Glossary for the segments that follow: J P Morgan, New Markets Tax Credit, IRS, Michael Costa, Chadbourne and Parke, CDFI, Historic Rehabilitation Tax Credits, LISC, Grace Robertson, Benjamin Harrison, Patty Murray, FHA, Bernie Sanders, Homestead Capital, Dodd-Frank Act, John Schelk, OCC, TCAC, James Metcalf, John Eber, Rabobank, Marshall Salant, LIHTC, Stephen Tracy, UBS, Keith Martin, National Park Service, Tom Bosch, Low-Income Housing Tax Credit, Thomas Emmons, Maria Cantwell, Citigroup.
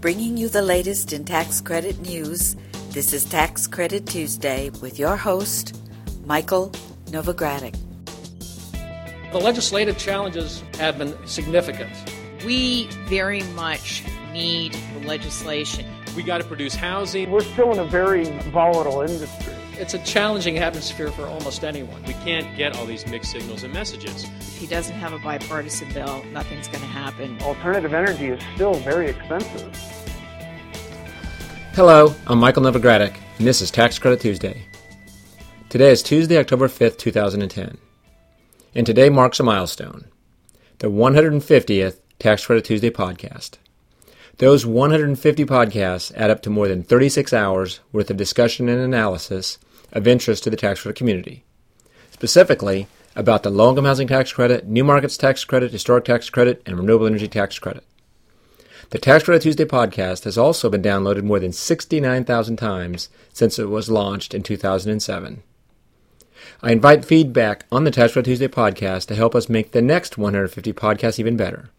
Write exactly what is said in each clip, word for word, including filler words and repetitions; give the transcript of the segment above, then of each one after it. Bringing you the latest in tax credit news, this is Tax Credit Tuesday with your host, Michael Novogradac. The legislative challenges have been significant. We very much need the legislation. We got to produce housing. We're still in a very volatile industry. It's a challenging atmosphere for almost anyone. We can't get all these mixed signals and messages. If he doesn't have a bipartisan bill, nothing's going to happen. Alternative energy is still very expensive. Hello, I'm Michael Novogradac, and this is Tax Credit Tuesday. Today is Tuesday, October fifth, twenty ten, and today marks a milestone, the one hundred fiftieth Tax Credit Tuesday podcast. Those one hundred fifty podcasts add up to more than thirty-six hours worth of discussion and analysis of interest to the tax credit community, specifically about the Low-Income Housing Tax Credit, New Markets Tax Credit, Historic Tax Credit, and Renewable Energy Tax Credit. The Tax Credit Tuesday podcast has also been downloaded more than sixty-nine thousand times since it was launched in two thousand seven. I invite feedback on the Tax Credit Tuesday podcast to help us make the next one hundred fifty podcasts even better.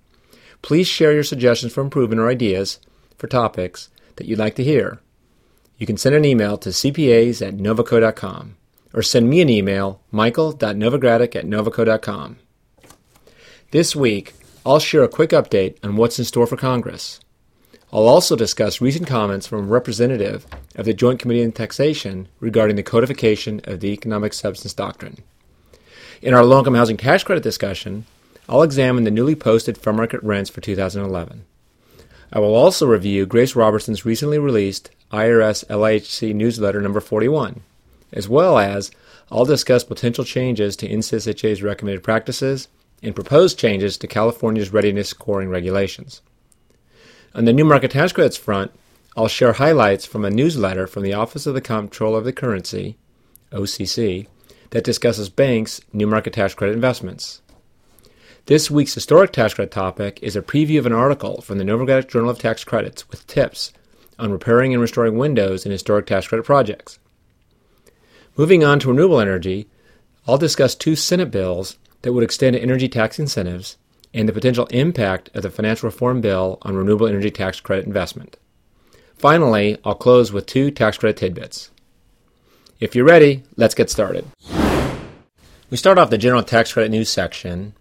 Please share your suggestions for improvement or ideas for topics that you'd like to hear. You can send an email to c p a s at novaco dot com or send me an email, michael dot novogradac at novaco dot com. This week, I'll share a quick update on what's in store for Congress. I'll also discuss recent comments from a representative of the Joint Committee on Taxation regarding the codification of the Economic Substance Doctrine. In our Low-Income Housing Tax Credit discussion, I'll examine the newly posted fair market rents for two thousand eleven. I will also review Grace Robertson's recently released I R S L I H T C newsletter number forty-one, as well as I'll discuss potential changes to N C S H A's recommended practices and proposed changes to California's readiness scoring regulations. On the New Market Tax Credits front, I'll share highlights from a newsletter from the Office of the Comptroller of the Currency, O C C, that discusses banks' New Market Tax Credit investments. This week's Historic Tax Credit topic is a preview of an article from the Novogradac Journal of Tax Credits with tips on repairing and restoring windows in historic tax credit projects. Moving on to renewable energy, I'll discuss two Senate bills that would extend energy tax incentives and the potential impact of the Financial Reform Bill on renewable energy tax credit investment. Finally, I'll close with two tax credit tidbits. If you're ready, let's get started. We start off the general tax credit news section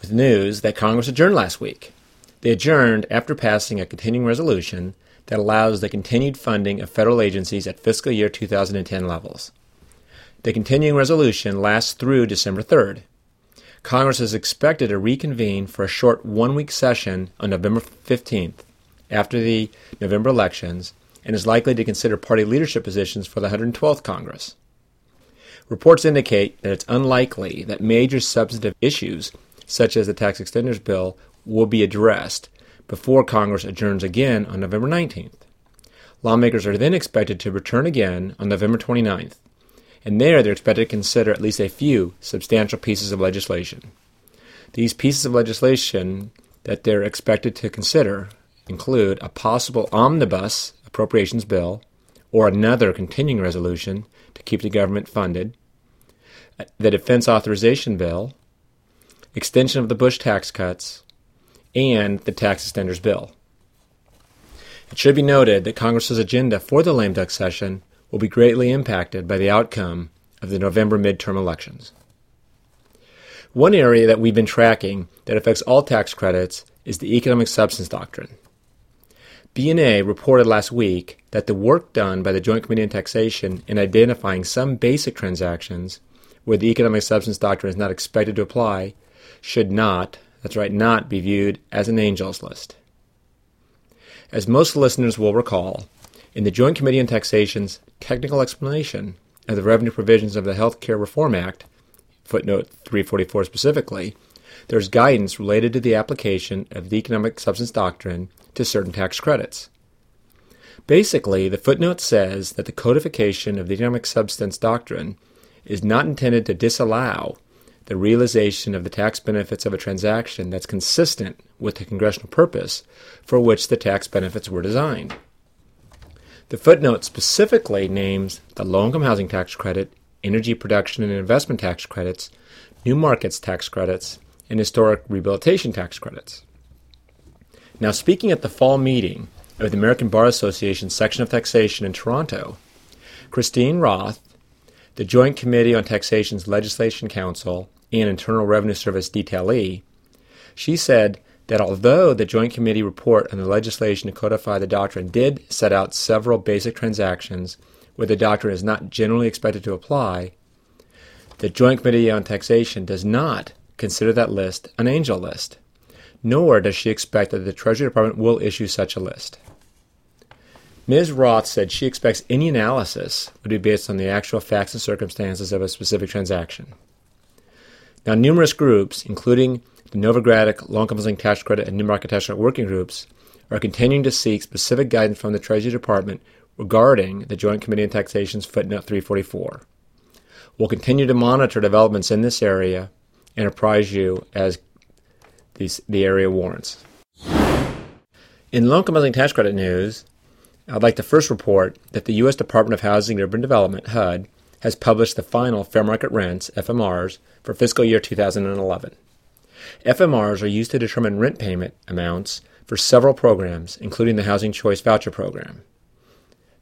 with news that Congress adjourned last week. They adjourned after passing a continuing resolution that allows the continued funding of federal agencies at fiscal year two thousand ten levels. The continuing resolution lasts through December third. Congress is expected to reconvene for a short one-week session on November fifteenth after the November elections and is likely to consider party leadership positions for the one hundred twelfth Congress. Reports indicate that it's unlikely that major substantive issues such as the tax extenders bill, will be addressed before Congress adjourns again on November nineteenth. Lawmakers are then expected to return again on November twenty-ninth, and there they're expected to consider at least a few substantial pieces of legislation. These pieces of legislation that they're expected to consider include a possible omnibus appropriations bill or another continuing resolution to keep the government funded, the defense authorization bill, extension of the Bush tax cuts, and the tax extenders bill. It should be noted that Congress's agenda for the lame duck session will be greatly impacted by the outcome of the November midterm elections. One area that we've been tracking that affects all tax credits is the Economic Substance Doctrine. B and A reported last week that the work done by the Joint Committee on Taxation in identifying some basic transactions where the Economic Substance Doctrine is not expected to apply should not, that's right, not be viewed as an angels list. As most listeners will recall, in the Joint Committee on Taxation's technical explanation of the revenue provisions of the Health Care Reform Act, footnote three forty-four specifically, there's guidance related to the application of the Economic Substance Doctrine to certain tax credits. Basically, the footnote says that the codification of the Economic Substance Doctrine is not intended to disallow the realization of the tax benefits of a transaction that's consistent with the congressional purpose for which the tax benefits were designed. The footnote specifically names the Low-Income Housing Tax Credit, Energy Production and Investment Tax Credits, New Markets Tax Credits, and Historic Rehabilitation Tax Credits. Now, speaking at the fall meeting of the American Bar Association Section of Taxation in Toronto, Christine Roth, the Joint Committee on Taxation's Legislation Council and Internal Revenue Service detailee, she said that although the Joint Committee report on the legislation to codify the doctrine did set out several basic transactions where the doctrine is not generally expected to apply, the Joint Committee on Taxation does not consider that list an angel list, nor does she expect that the Treasury Department will issue such a list. Miz Roth said she expects any analysis would be based on the actual facts and circumstances of a specific transaction. Now, numerous groups, including the Novogradac, Low-Income Housing Tax Credit, and New Markets Tax Credit working groups, are continuing to seek specific guidance from the Treasury Department regarding the Joint Committee on Taxation's footnote three forty-four. We'll continue to monitor developments in this area and apprise you as these, the area warrants. In Low-Income Housing Tax Credit news, I'd like to first report that the U S Department of Housing and Urban Development, H U D, has published the final fair market rents, F M Rs, for fiscal year two thousand eleven. F M Rs are used to determine rent payment amounts for several programs, including the Housing Choice Voucher Program.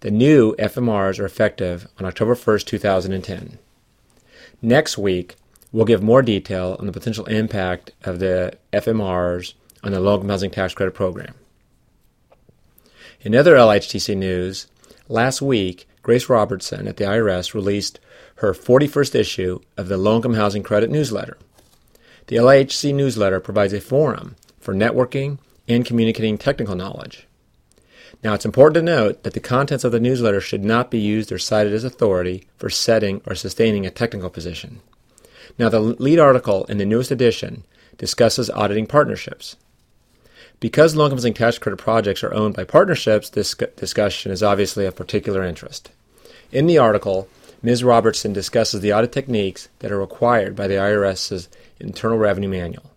The new F M Rs are effective on October first, two thousand ten. Next week, we'll give more detail on the potential impact of the F M Rs on the Low-Income Housing Tax Credit Program. In other L H T C news, last week, Grace Robertson at the I R S released her forty-first issue of the Low-Income Housing Credit newsletter. The L I H T C newsletter provides a forum for networking and communicating technical knowledge. Now, it's important to note that the contents of the newsletter should not be used or cited as authority for setting or sustaining a technical position. Now, the lead article in the newest edition discusses auditing partnerships. Because low-income housing tax credit projects are owned by partnerships, this discussion is obviously of particular interest. In the article, Miz Robertson discusses the audit techniques that are required by the IRS's Internal Revenue Manual.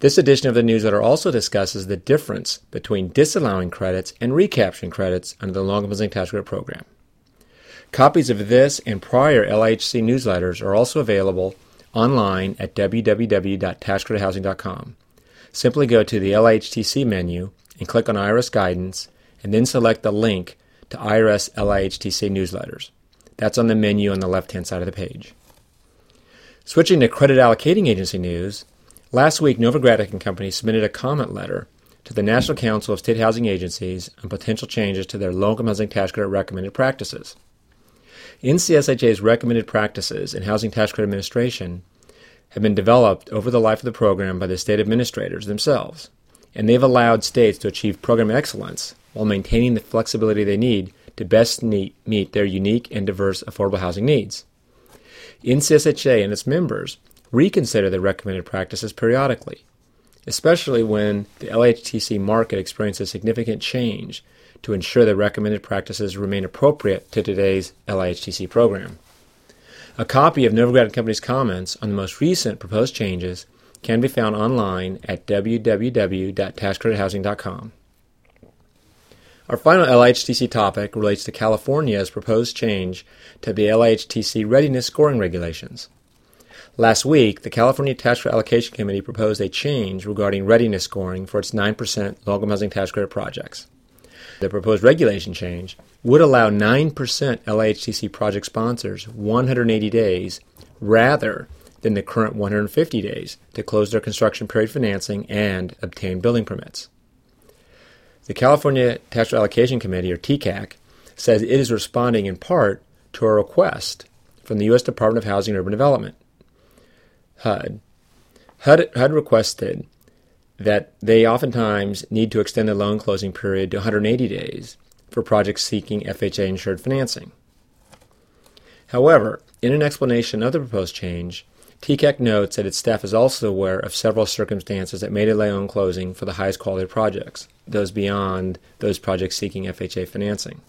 This edition of the newsletter also discusses the difference between disallowing credits and recapturing credits under the Low-Income Housing Tax Credit Program. Copies of this and prior L I H C newsletters are also available online at w w w dot tax credit housing dot com. Simply go to the L I H T C menu and click on I R S Guidance, and then select the link to I R S L I H T C Newsletters. That's on the menu on the left-hand side of the page. Switching to Credit Allocating Agency news, last week Novogradac and Company submitted a comment letter to the National Council of State Housing Agencies on potential changes to their low-income housing tax credit recommended practices. N C S H A's recommended practices in housing tax credit administration have been developed over the life of the program by the state administrators themselves, and they've allowed states to achieve program excellence while maintaining the flexibility they need to best meet their unique and diverse affordable housing needs. N C S H A and its members reconsider their recommended practices periodically, especially when the L H T C market experiences significant change to ensure that recommended practices remain appropriate to today's L H T C program. A copy of Novogradac Company's comments on the most recent proposed changes can be found online at w w w dot tax credit housing dot com. Our final L I H T C topic relates to California's proposed change to the L I H T C readiness scoring regulations. Last week, the California Tax Credit Allocation Committee proposed a change regarding readiness scoring for its nine percent low-income housing tax credit projects. The proposed regulation change would allow nine percent L I H T C project sponsors one hundred eighty days rather than the current one hundred fifty days to close their construction period financing and obtain building permits. The California Tax Credit Allocation Committee, or T C A C, says it is responding in part to a request from the U S Department of Housing and Urban Development, H U D. H U D, H U D requested that they oftentimes need to extend the loan closing period to one hundred eighty days for projects seeking F H A-insured financing. However, in an explanation of the proposed change, T C A C notes that its staff is also aware of several circumstances that may delay loan closing for the highest quality projects, those beyond those projects seeking F H A financing.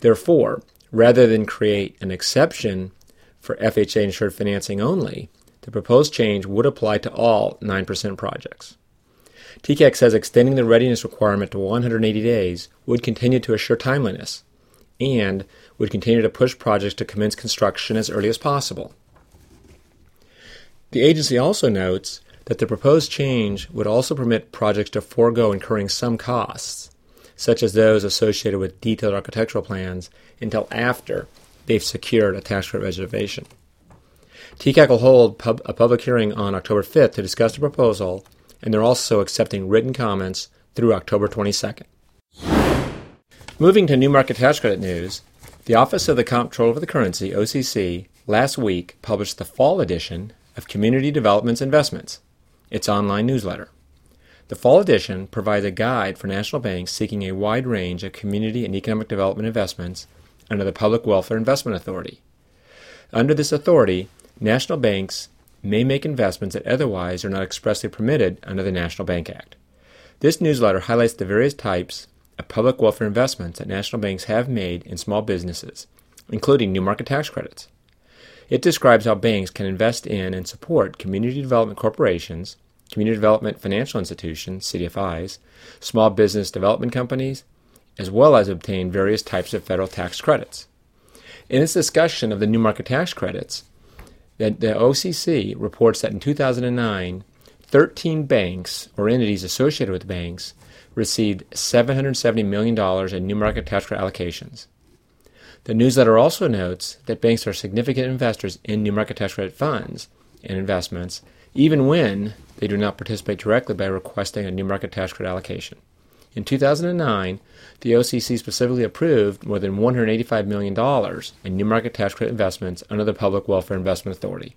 Therefore, rather than create an exception for F H A-insured financing only, the proposed change would apply to all nine percent projects. T C A C says extending the readiness requirement to one hundred eighty days would continue to assure timeliness and would continue to push projects to commence construction as early as possible. The agency also notes that the proposed change would also permit projects to forego incurring some costs such as those associated with detailed architectural plans, until after they've secured a tax credit reservation. T CAC will hold pub- a public hearing on October fifth to discuss the proposal, and they're also accepting written comments through October twenty-second. Moving to New Market Tax Credit news, the Office of the Comptroller of the Currency, O C C, last week published the fall edition of Community Development's Investments, its online newsletter. The fall edition provides a guide for national banks seeking a wide range of community and economic development investments under the Public Welfare Investment Authority. Under this authority, national banks may make investments that otherwise are not expressly permitted under the National Bank Act. This newsletter highlights the various types of public welfare investments that national banks have made in small businesses, including New Market Tax Credits. It describes how banks can invest in and support community development corporations, community development financial institutions, C D F Is, small business development companies, as well as obtain various types of federal tax credits. In its discussion of the New Market Tax Credits, the O C C reports that in two thousand nine, thirteen banks or entities associated with banks received seven hundred seventy million dollars in New Market Tax Credit allocations. The newsletter also notes that banks are significant investors in New Market Tax Credit funds and investments, even when they do not participate directly by requesting a New Market Tax Credit allocation. In two thousand nine, the O C C specifically approved more than one hundred eighty-five million dollars in New Market Tax Credit investments under the Public Welfare Investment Authority.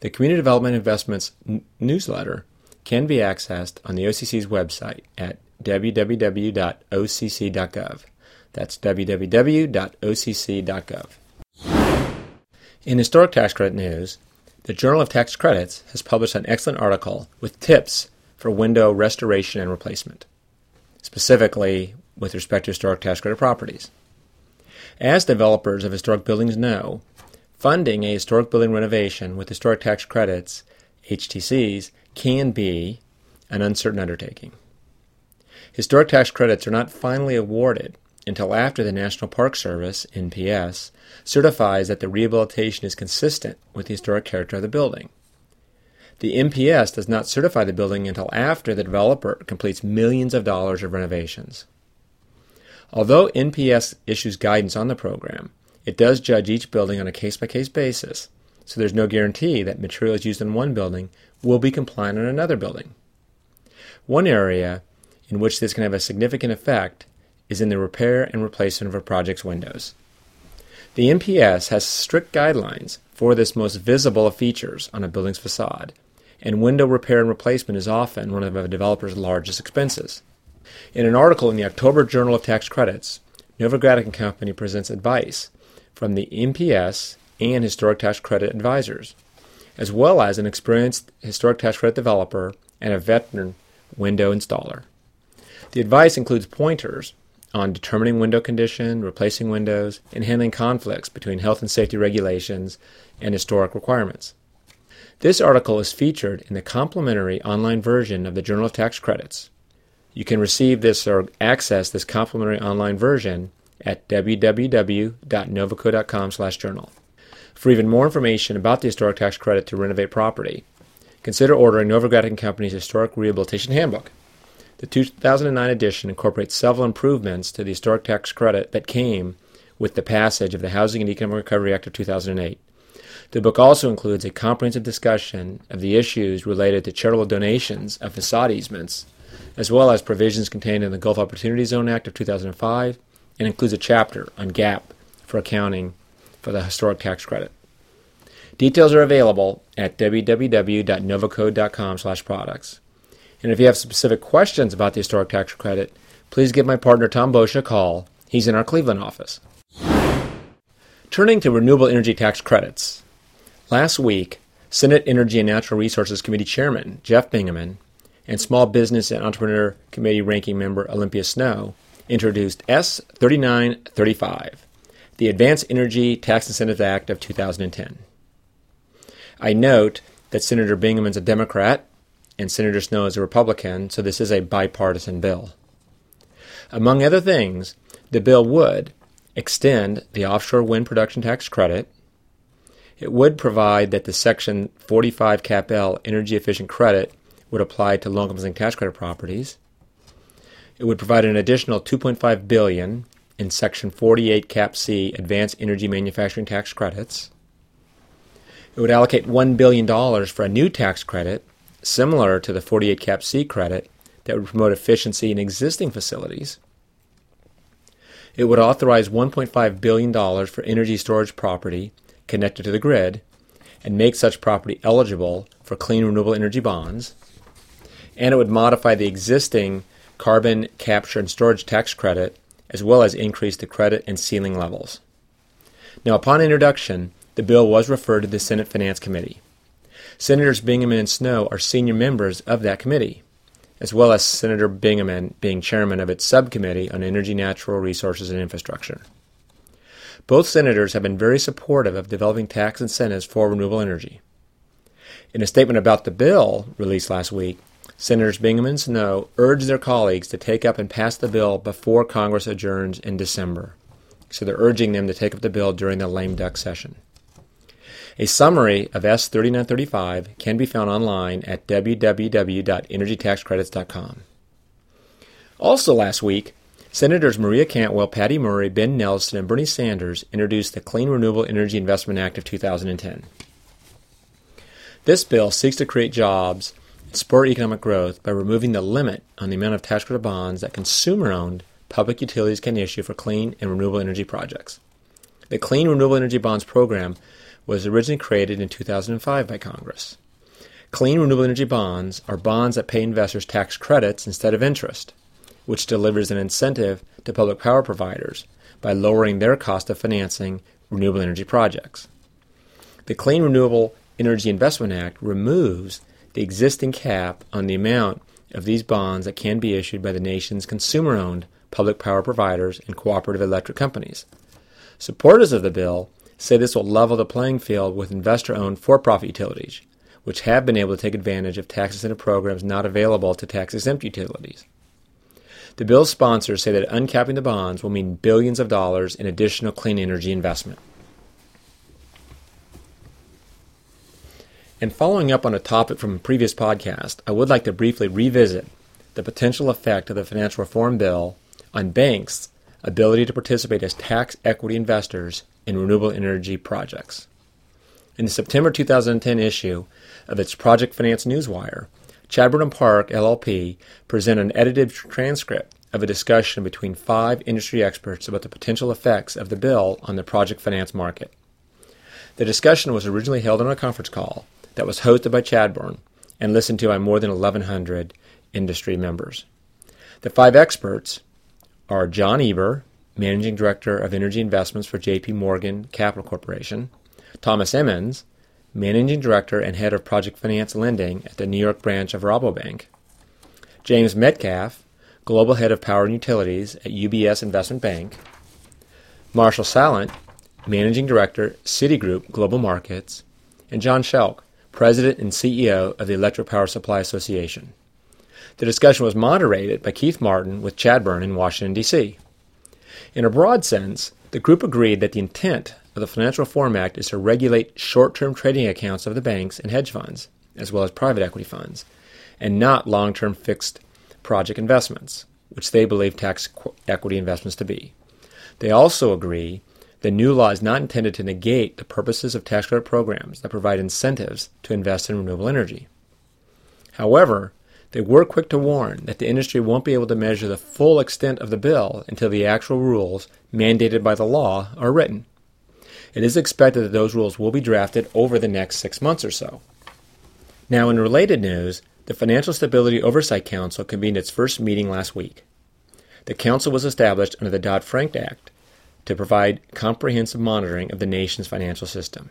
The Community Development Investments n- newsletter can be accessed on the O C C's website at w w w dot o c c dot gov. That's w w w dot o c c dot gov. In historic tax credit news, the Journal of Tax Credits has published an excellent article with tips for window restoration and replacement, specifically with respect to historic tax credit properties. As developers of historic buildings know, funding a historic building renovation with historic tax credits, H T Cs, can be an uncertain undertaking. Historic tax credits are not finally awarded until after the National Park Service, N P S, certifies that the rehabilitation is consistent with the historic character of the building. The N P S does not certify the building until after the developer completes millions of dollars of renovations. Although N P S issues guidance on the program, it does judge each building on a case-by-case basis, so there's no guarantee that materials used in one building will be compliant in another building. One area in which this can have a significant effect is in the repair and replacement of a project's windows. The N P S has strict guidelines for this most visible of features on a building's facade, and window repair and replacement is often one of a developer's largest expenses. In an article in the October Journal of Tax Credits, Novogradac and Company presents advice from the N P S and Historic Tax Credit advisors, as well as an experienced historic tax credit developer and a veteran window installer. The advice includes pointers on determining window condition, replacing windows, and handling conflicts between health and safety regulations and historic requirements. This article is featured in the complimentary online version of the Journal of Tax Credits. You can receive this or access this complimentary online version at w w w dot novaco dot com slash journal. For even more information about the Historic Tax Credit to renovate property, consider ordering Novogradac and Company's Historic Rehabilitation Handbook. The two thousand nine edition incorporates several improvements to the Historic Tax Credit that came with the passage of the Housing and Economic Recovery Act of two thousand eight. The book also includes a comprehensive discussion of the issues related to charitable donations of facade easements, as well as provisions contained in the Gulf Opportunity Zone Act of two thousand five, and includes a chapter on GAAP for accounting for the Historic Tax Credit. Details are available at w w w dot novacode dot com slash products. And if you have specific questions about the Historic Tax Credit, please give my partner Tom Bosch a call. He's in our Cleveland office. Turning to Renewable Energy Tax Credits. Last week, Senate Energy and Natural Resources Committee Chairman Jeff Bingaman and Small Business and Entrepreneur Committee Ranking Member Olympia Snowe introduced S thirty-nine thirty-five, the Advanced Energy Tax Incentives Act of two thousand ten. I note that Senator Bingaman's a Democrat, and Senator Snowe is a Republican, so this is a bipartisan bill. Among other things, the bill would extend the offshore wind production tax credit. It would provide that the Section forty-five Cap L energy efficient credit would apply to low-income housing tax credit properties. It would provide an additional two point five billion dollars in Section forty-eight Cap C Advanced Energy Manufacturing Tax Credits. It would allocate one billion dollars for a new tax credit, similar to the forty-eight Cap C credit, that would promote efficiency in existing facilities. It would authorize one point five billion dollars for energy storage property connected to the grid and make such property eligible for clean renewable energy bonds. And it would modify the existing carbon capture and storage tax credit, as well as increase the credit and ceiling levels. Now, upon introduction, the bill was referred to the Senate Finance Committee. Senators Bingaman and Snowe are senior members of that committee, as well as Senator Bingaman being chairman of its subcommittee on energy, natural resources, and infrastructure. Both senators have been very supportive of developing tax incentives for renewable energy. In a statement about the bill released last week, Senators Bingaman and Snowe urged their colleagues to take up and pass the bill before Congress adjourns in December. So they're urging them to take up the bill during the lame duck session. A summary of S thirty-nine thirty-five can be found online at w w w dot energy tax credits dot com. Also last week, Senators Maria Cantwell, Patty Murray, Ben Nelson, and Bernie Sanders introduced the Clean Renewable Energy Investment Act of two thousand ten. This bill seeks to create jobs and spur economic growth by removing the limit on the amount of tax credit bonds that consumer-owned public utilities can issue for clean and renewable energy projects. The Clean Renewable Energy Bonds program was originally created in two thousand five by Congress. Clean renewable energy bonds are bonds that pay investors tax credits instead of interest, which delivers an incentive to public power providers by lowering their cost of financing renewable energy projects. The Clean Renewable Energy Investment Act removes the existing cap on the amount of these bonds that can be issued by the nation's consumer-owned public power providers and cooperative electric companies. Supporters of the bill say this will level the playing field with investor-owned for-profit utilities, which have been able to take advantage of tax incentive programs not available to tax-exempt utilities. The bill's sponsors say that uncapping the bonds will mean billions of dollars in additional clean energy investment. And following up on a topic from a previous podcast, I would like to briefly revisit the potential effect of the Financial Reform Bill on banks' ability to participate as tax equity investors in renewable energy projects. In the September two thousand ten issue of its Project Finance Newswire, Chadbourne and Parke, L L P, present an edited transcript of a discussion between five industry experts about the potential effects of the bill on the project finance market. The discussion was originally held on a conference call that was hosted by Chadbourne and listened to by more than eleven hundred industry members. The five experts are John Eber, Managing Director of Energy Investments for J P Morgan Capital Corporation, Thomas Emmons, Managing Director and Head of Project Finance Lending at the New York branch of Rabobank, James Metcalf, Global Head of Power and Utilities at U B S Investment Bank, Marshall Salant, Managing Director, Citigroup Global Markets, and John Schelk, President and C E O of the Electric Power Supply Association. The discussion was moderated by Keith Martin with Chadbourne in Washington, D C. In a broad sense, the group agreed that the intent of the Financial Reform Act is to regulate short-term trading accounts of the banks and hedge funds, as well as private equity funds, and not long-term fixed project investments, which they believe tax equity investments to be. They also agree the new law is not intended to negate the purposes of tax credit programs that provide incentives to invest in renewable energy. However, they were quick to warn that the industry won't be able to measure the full extent of the bill until the actual rules mandated by the law are written. It is expected that those rules will be drafted over the next six months or so. Now, in related news, the Financial Stability Oversight Council convened its first meeting last week. The council was established under the Dodd-Frank Act to provide comprehensive monitoring of the nation's financial system.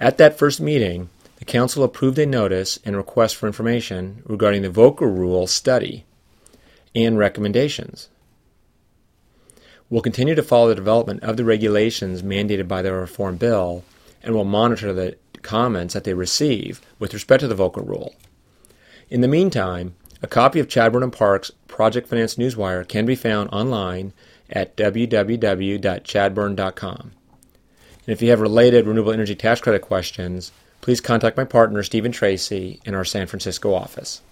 At that first meeting, the Council approved a notice and request for information regarding the Volcker Rule study and recommendations. We'll continue to follow the development of the regulations mandated by the Reform Bill, and will monitor the comments that they receive with respect to the Volcker Rule. In the meantime, a copy of Chadbourne and Parke's Project Finance Newswire can be found online at w w w dot chadbourne dot com. And if you have related renewable energy tax credit questions, please contact my partner, Stephen Tracy, in our San Francisco office.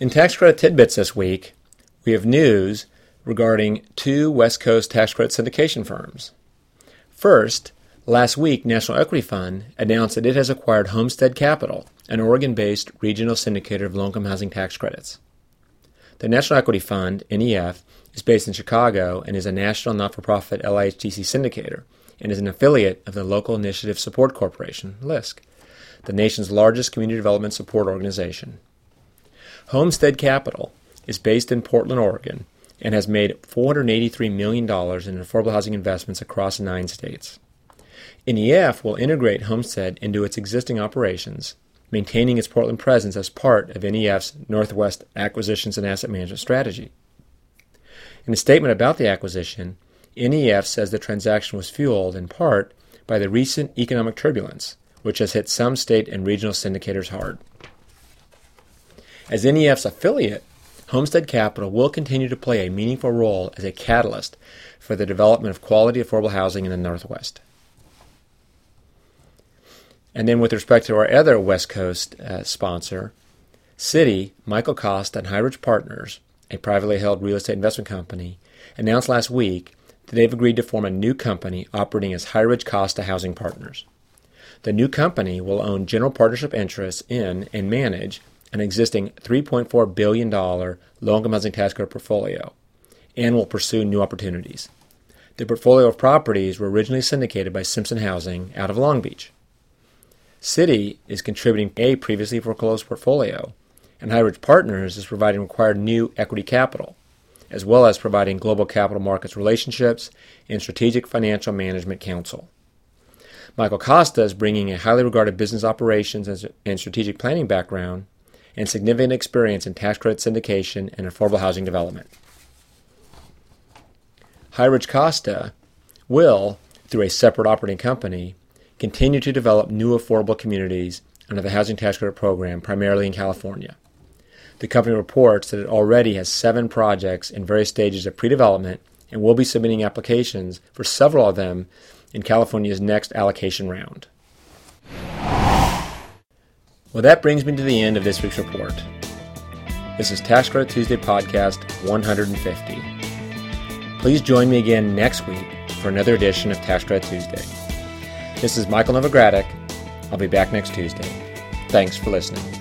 In Tax Credit Tidbits this week, we have news regarding two West Coast tax credit syndication firms. First, last week, National Equity Fund announced that it has acquired Homestead Capital, an Oregon-based regional syndicator of low-income housing tax credits. The National Equity Fund, N E F, is based in Chicago and is a national not-for-profit L I H T C syndicator and is an affiliate of the Local Initiative Support Corporation, LISC, the nation's largest community development support organization. Homestead Capital is based in Portland, Oregon, and has made four hundred eighty-three million dollars in affordable housing investments across nine states. N E F will integrate Homestead into its existing operations, maintaining its Portland presence as part of N E F's Northwest Acquisitions and Asset Management strategy. In a statement about the acquisition, N E F says the transaction was fueled in part by the recent economic turbulence, which has hit some state and regional syndicators hard. As N E F's affiliate, Homestead Capital will continue to play a meaningful role as a catalyst for the development of quality affordable housing in the Northwest. And then with respect to our other West Coast uh, sponsor, Citi, Michael Costa, and High Ridge Partners, a privately held real estate investment company, announced last week that they've agreed to form a new company operating as High Ridge Costa Housing Partners. The new company will own general partnership interests in and manage an existing three point four billion dollars low-income housing tax credit portfolio and will pursue new opportunities. The portfolio of properties were originally syndicated by Simpson Housing out of Long Beach. Citi is contributing a previously foreclosed portfolio, and High Ridge Partners is providing required new equity capital, as well as providing global capital markets relationships and strategic financial management counsel. Michael Costa is bringing a highly regarded business operations and strategic planning background and significant experience in tax credit syndication and affordable housing development. High Ridge Costa will, through a separate operating company, continue to develop new affordable communities under the Housing Tax Credit Program, primarily in California. The company reports that it already has seven projects in various stages of pre-development and will be submitting applications for several of them in California's next allocation round. Well, that brings me to the end of this week's report. This is Tax Credit Tuesday Podcast one hundred fifty. Please join me again next week for another edition of Tax Credit Tuesday. This is Michael Novogradac. I'll be back next Tuesday. Thanks for listening.